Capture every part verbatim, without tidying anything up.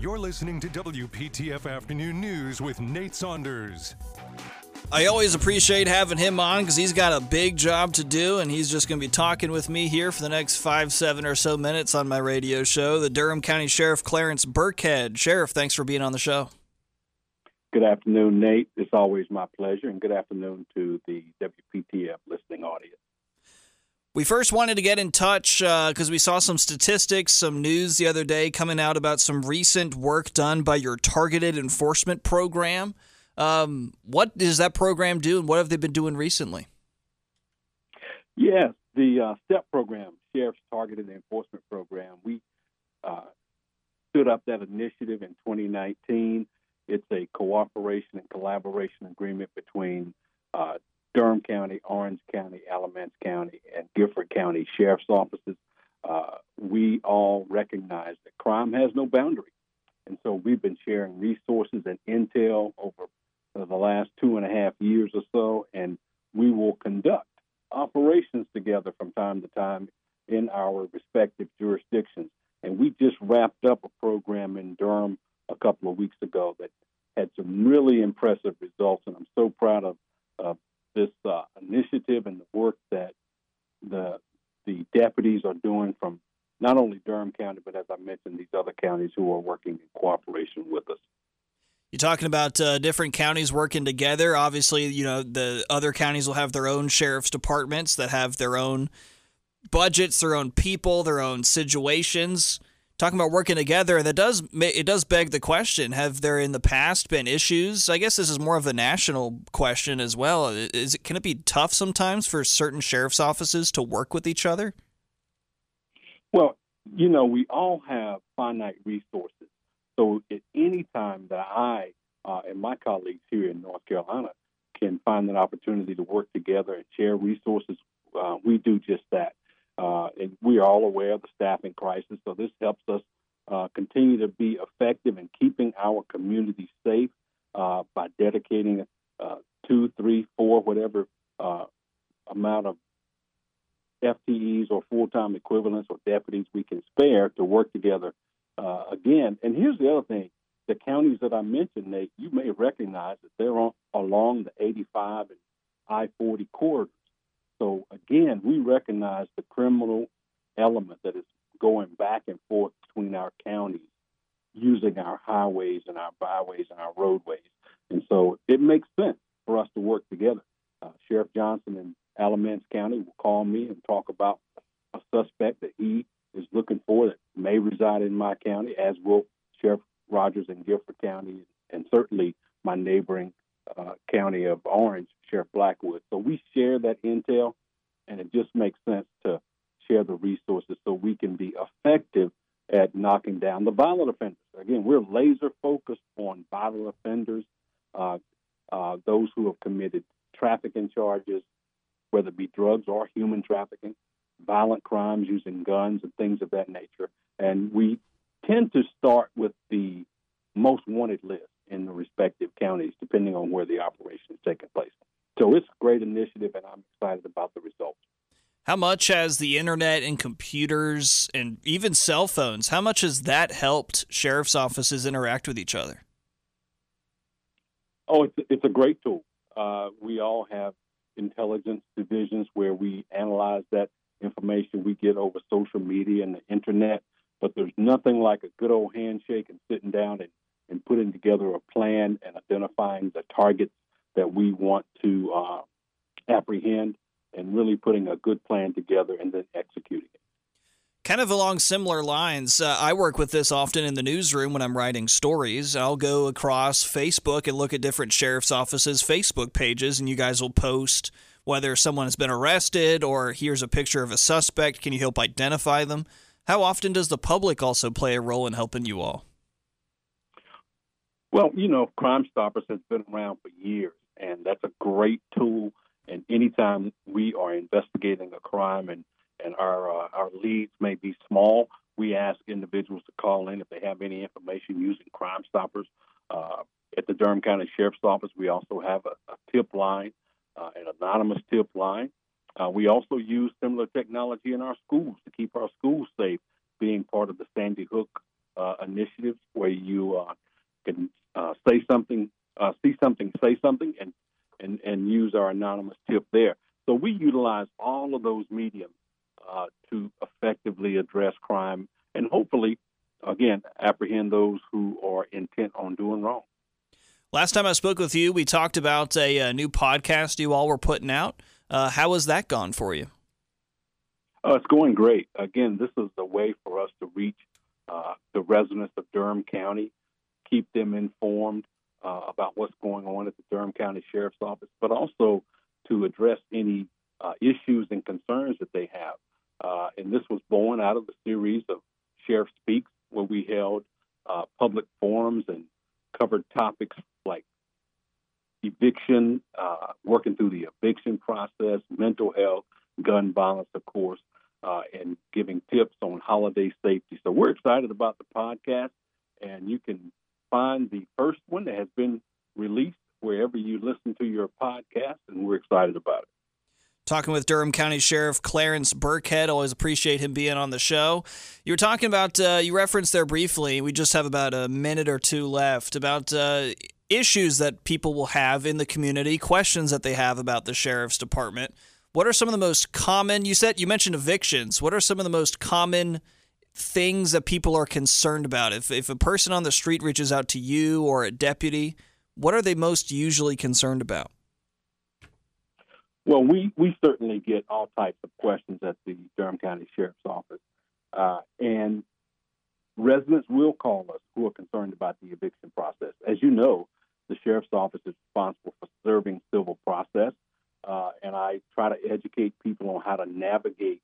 You're listening to W P T F Afternoon News with Nate Saunders. I always appreciate having him on because he's got a big job to do, and he's just going to be talking with me here for the next five, seven or so minutes on my radio show. The Durham County Sheriff Clarence Birkhead. Sheriff, thanks for being on the show. Good afternoon, Nate. It's always my pleasure, and good afternoon to the W P T F listening audience. We first wanted to get in touch because uh, we saw some statistics, some news the other day coming out about some recent work done by your Targeted Enforcement Program. Um, what does that program do, and what have they been doing recently? Yes, the uh, STEP program, Sheriff's Targeted Enforcement Program, we uh, stood up that initiative in twenty nineteen. It's a cooperation and collaboration agreement between uh, Durham County, Orange County, Alamance County, and Guilford County Sheriff's Offices. Uh, we all recognize that crime has no boundaries, and so we've been sharing resources and intel over the last two and a half years or so, and we will conduct operations together from time to time in our respective jurisdictions. And we just wrapped up a program in Durham a couple of weeks ago that had some really impressive results, and I'm so proud of uh, this uh, initiative and the work that the the deputies are doing from not only Durham County, but as I mentioned, these other counties who are working in cooperation with us. You're talking about uh, different counties working together. Obviously, you know, the other counties will have their own sheriff's departments that have their own budgets, their own people, their own situations. Talking about working together, that does it does beg the question, have there in the past been issues? I guess this is more of a national question as well. Is it, can it be tough sometimes for certain sheriff's offices to work with each other? Well, you know, we all have finite resources. So at any time that I uh, and my colleagues here in North Carolina can find an opportunity to work together and share resources, uh, we do just that. Uh, and we are all aware of the staffing crisis, so this helps us uh, continue to be effective in keeping our community safe uh, by dedicating uh, two, three, four, whatever uh, amount of F T Es or full-time equivalents or deputies we can spare to work together uh, again. And here's the other thing. The counties that I mentioned, Nate, you may recognize that they're on, along the I eighty-five and I forty corridors. So, again, we recognize the criminal element that is going back and forth between our counties using our highways and our byways and our roadways. And so it makes sense for us to work together. Uh, Sheriff Johnson in Alamance County will call me and talk about a suspect that he is looking for that may reside in my county, as will Sheriff Rogers in Guilford County and certainly my neighboring Uh, county of Orange, Sheriff Blackwood. So we share that intel, and it just makes sense to share the resources so we can be effective at knocking down the violent offenders. Again, we're laser focused on violent offenders, uh, uh, those who have committed trafficking charges, whether it be drugs or human trafficking, violent crimes using guns and things of that nature. And we tend to start with the most wanted list in the respective counties, depending on where the operation is taking place. So it's a great initiative, and I'm excited about the results. How much has the internet and computers and even cell phones, how much has that helped sheriff's offices interact with each other? Oh, it's, it's a great tool. Uh, we all have intelligence divisions where we analyze that information we get over social media and the internet, but there's nothing like a good old handshake and sitting down and and putting together a plan and identifying the targets that we want to uh, apprehend and really putting a good plan together and then executing it. Kind of along similar lines, uh, I work with this often in the newsroom when I'm writing stories. I'll go across Facebook and look at different sheriff's offices' Facebook pages, and you guys will post whether someone has been arrested or here's a picture of a suspect. Can you help identify them? How often does the public also play a role in helping you all? Well, you know, Crime Stoppers has been around for years, and that's a great tool. And anytime we are investigating a crime and, and our uh, our leads may be small, we ask individuals to call in if they have any information using Crime Stoppers. Uh, at the Durham County Sheriff's Office, we also have a, a tip line, uh, an anonymous tip line. Uh, we also use similar technology in our schools to keep our schools safe, being part of the Sandy Hook uh, initiatives where you uh, can uh, say something, uh, see something, say something, and, and, and use our anonymous tip there. So we utilize all of those mediums uh, to effectively address crime and hopefully, again, apprehend those who are intent on doing wrong. Last time I spoke with you, we talked about a, a new podcast you all were putting out. Uh, how has that gone for you? Oh, it's going great. Again, this is the way for us to reach uh, the residents of Durham County, keep them informed uh, about what's going on at the Durham County Sheriff's Office, but also to address any uh, issues and concerns that they have. Uh, and this was born out of the series of Sheriff Speaks, where we held uh, public forums and covered topics like eviction, uh, working through the eviction process, mental health, gun violence, of course, uh, and giving tips on holiday safety. So we're excited about the podcast, and you can find the first one that has been released wherever you listen to your podcast, and we're excited about it. Talking with Durham County Sheriff Clarence Birkhead. Always appreciate him being on the show. You were talking about, uh, you referenced there briefly, we just have about a minute or two left, about uh, issues that people will have in the community, questions that they have about the Sheriff's Department. What are some of the most common, you said, you mentioned evictions. What are some of the most common things that people are concerned about? If, if a person on the street reaches out to you or a deputy, what are they most usually concerned about? Well, we, we certainly get all types of questions at the Durham County Sheriff's Office, uh, and residents will call us who are concerned about the eviction process. As you know, the Sheriff's Office is responsible for serving civil process, uh, and I try to educate people on how to navigate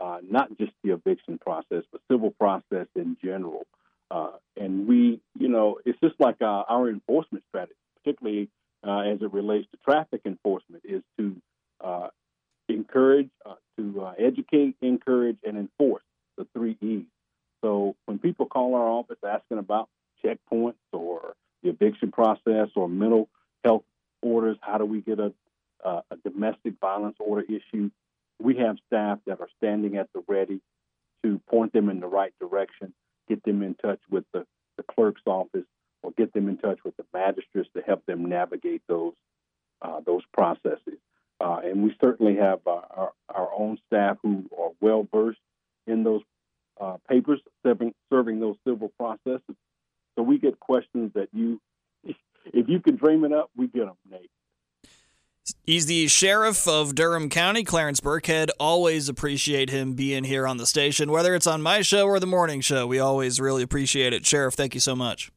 uh, not just the eviction process, but civil process in general. Uh, and we, you know, it's just like uh, our enforcement strategy, particularly uh, as it relates to traffic enforcement, is to Uh, encourage, uh, to uh, educate, encourage, and enforce, the three E's. So when people call our office asking about checkpoints or the eviction process or mental health orders, how do we get a, uh, a domestic violence order issue, we have staff that are standing at the ready to point them in the right direction, get them in touch with the, the clerk's office or get them in touch with the magistrates to help them navigate those, uh, those processes. Uh, and we certainly have uh, our, our own staff who are well-versed in those uh, papers, serving, serving those civil processes. So we get questions that you, if you can dream it up, we get them, Nate. He's the sheriff of Durham County, Clarence Birkhead. Always appreciate him being here on the station, whether it's on my show or the morning show. We always really appreciate it. Sheriff, thank you so much.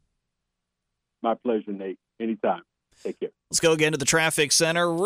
My pleasure, Nate. Anytime. Take care. Let's go again to the traffic center.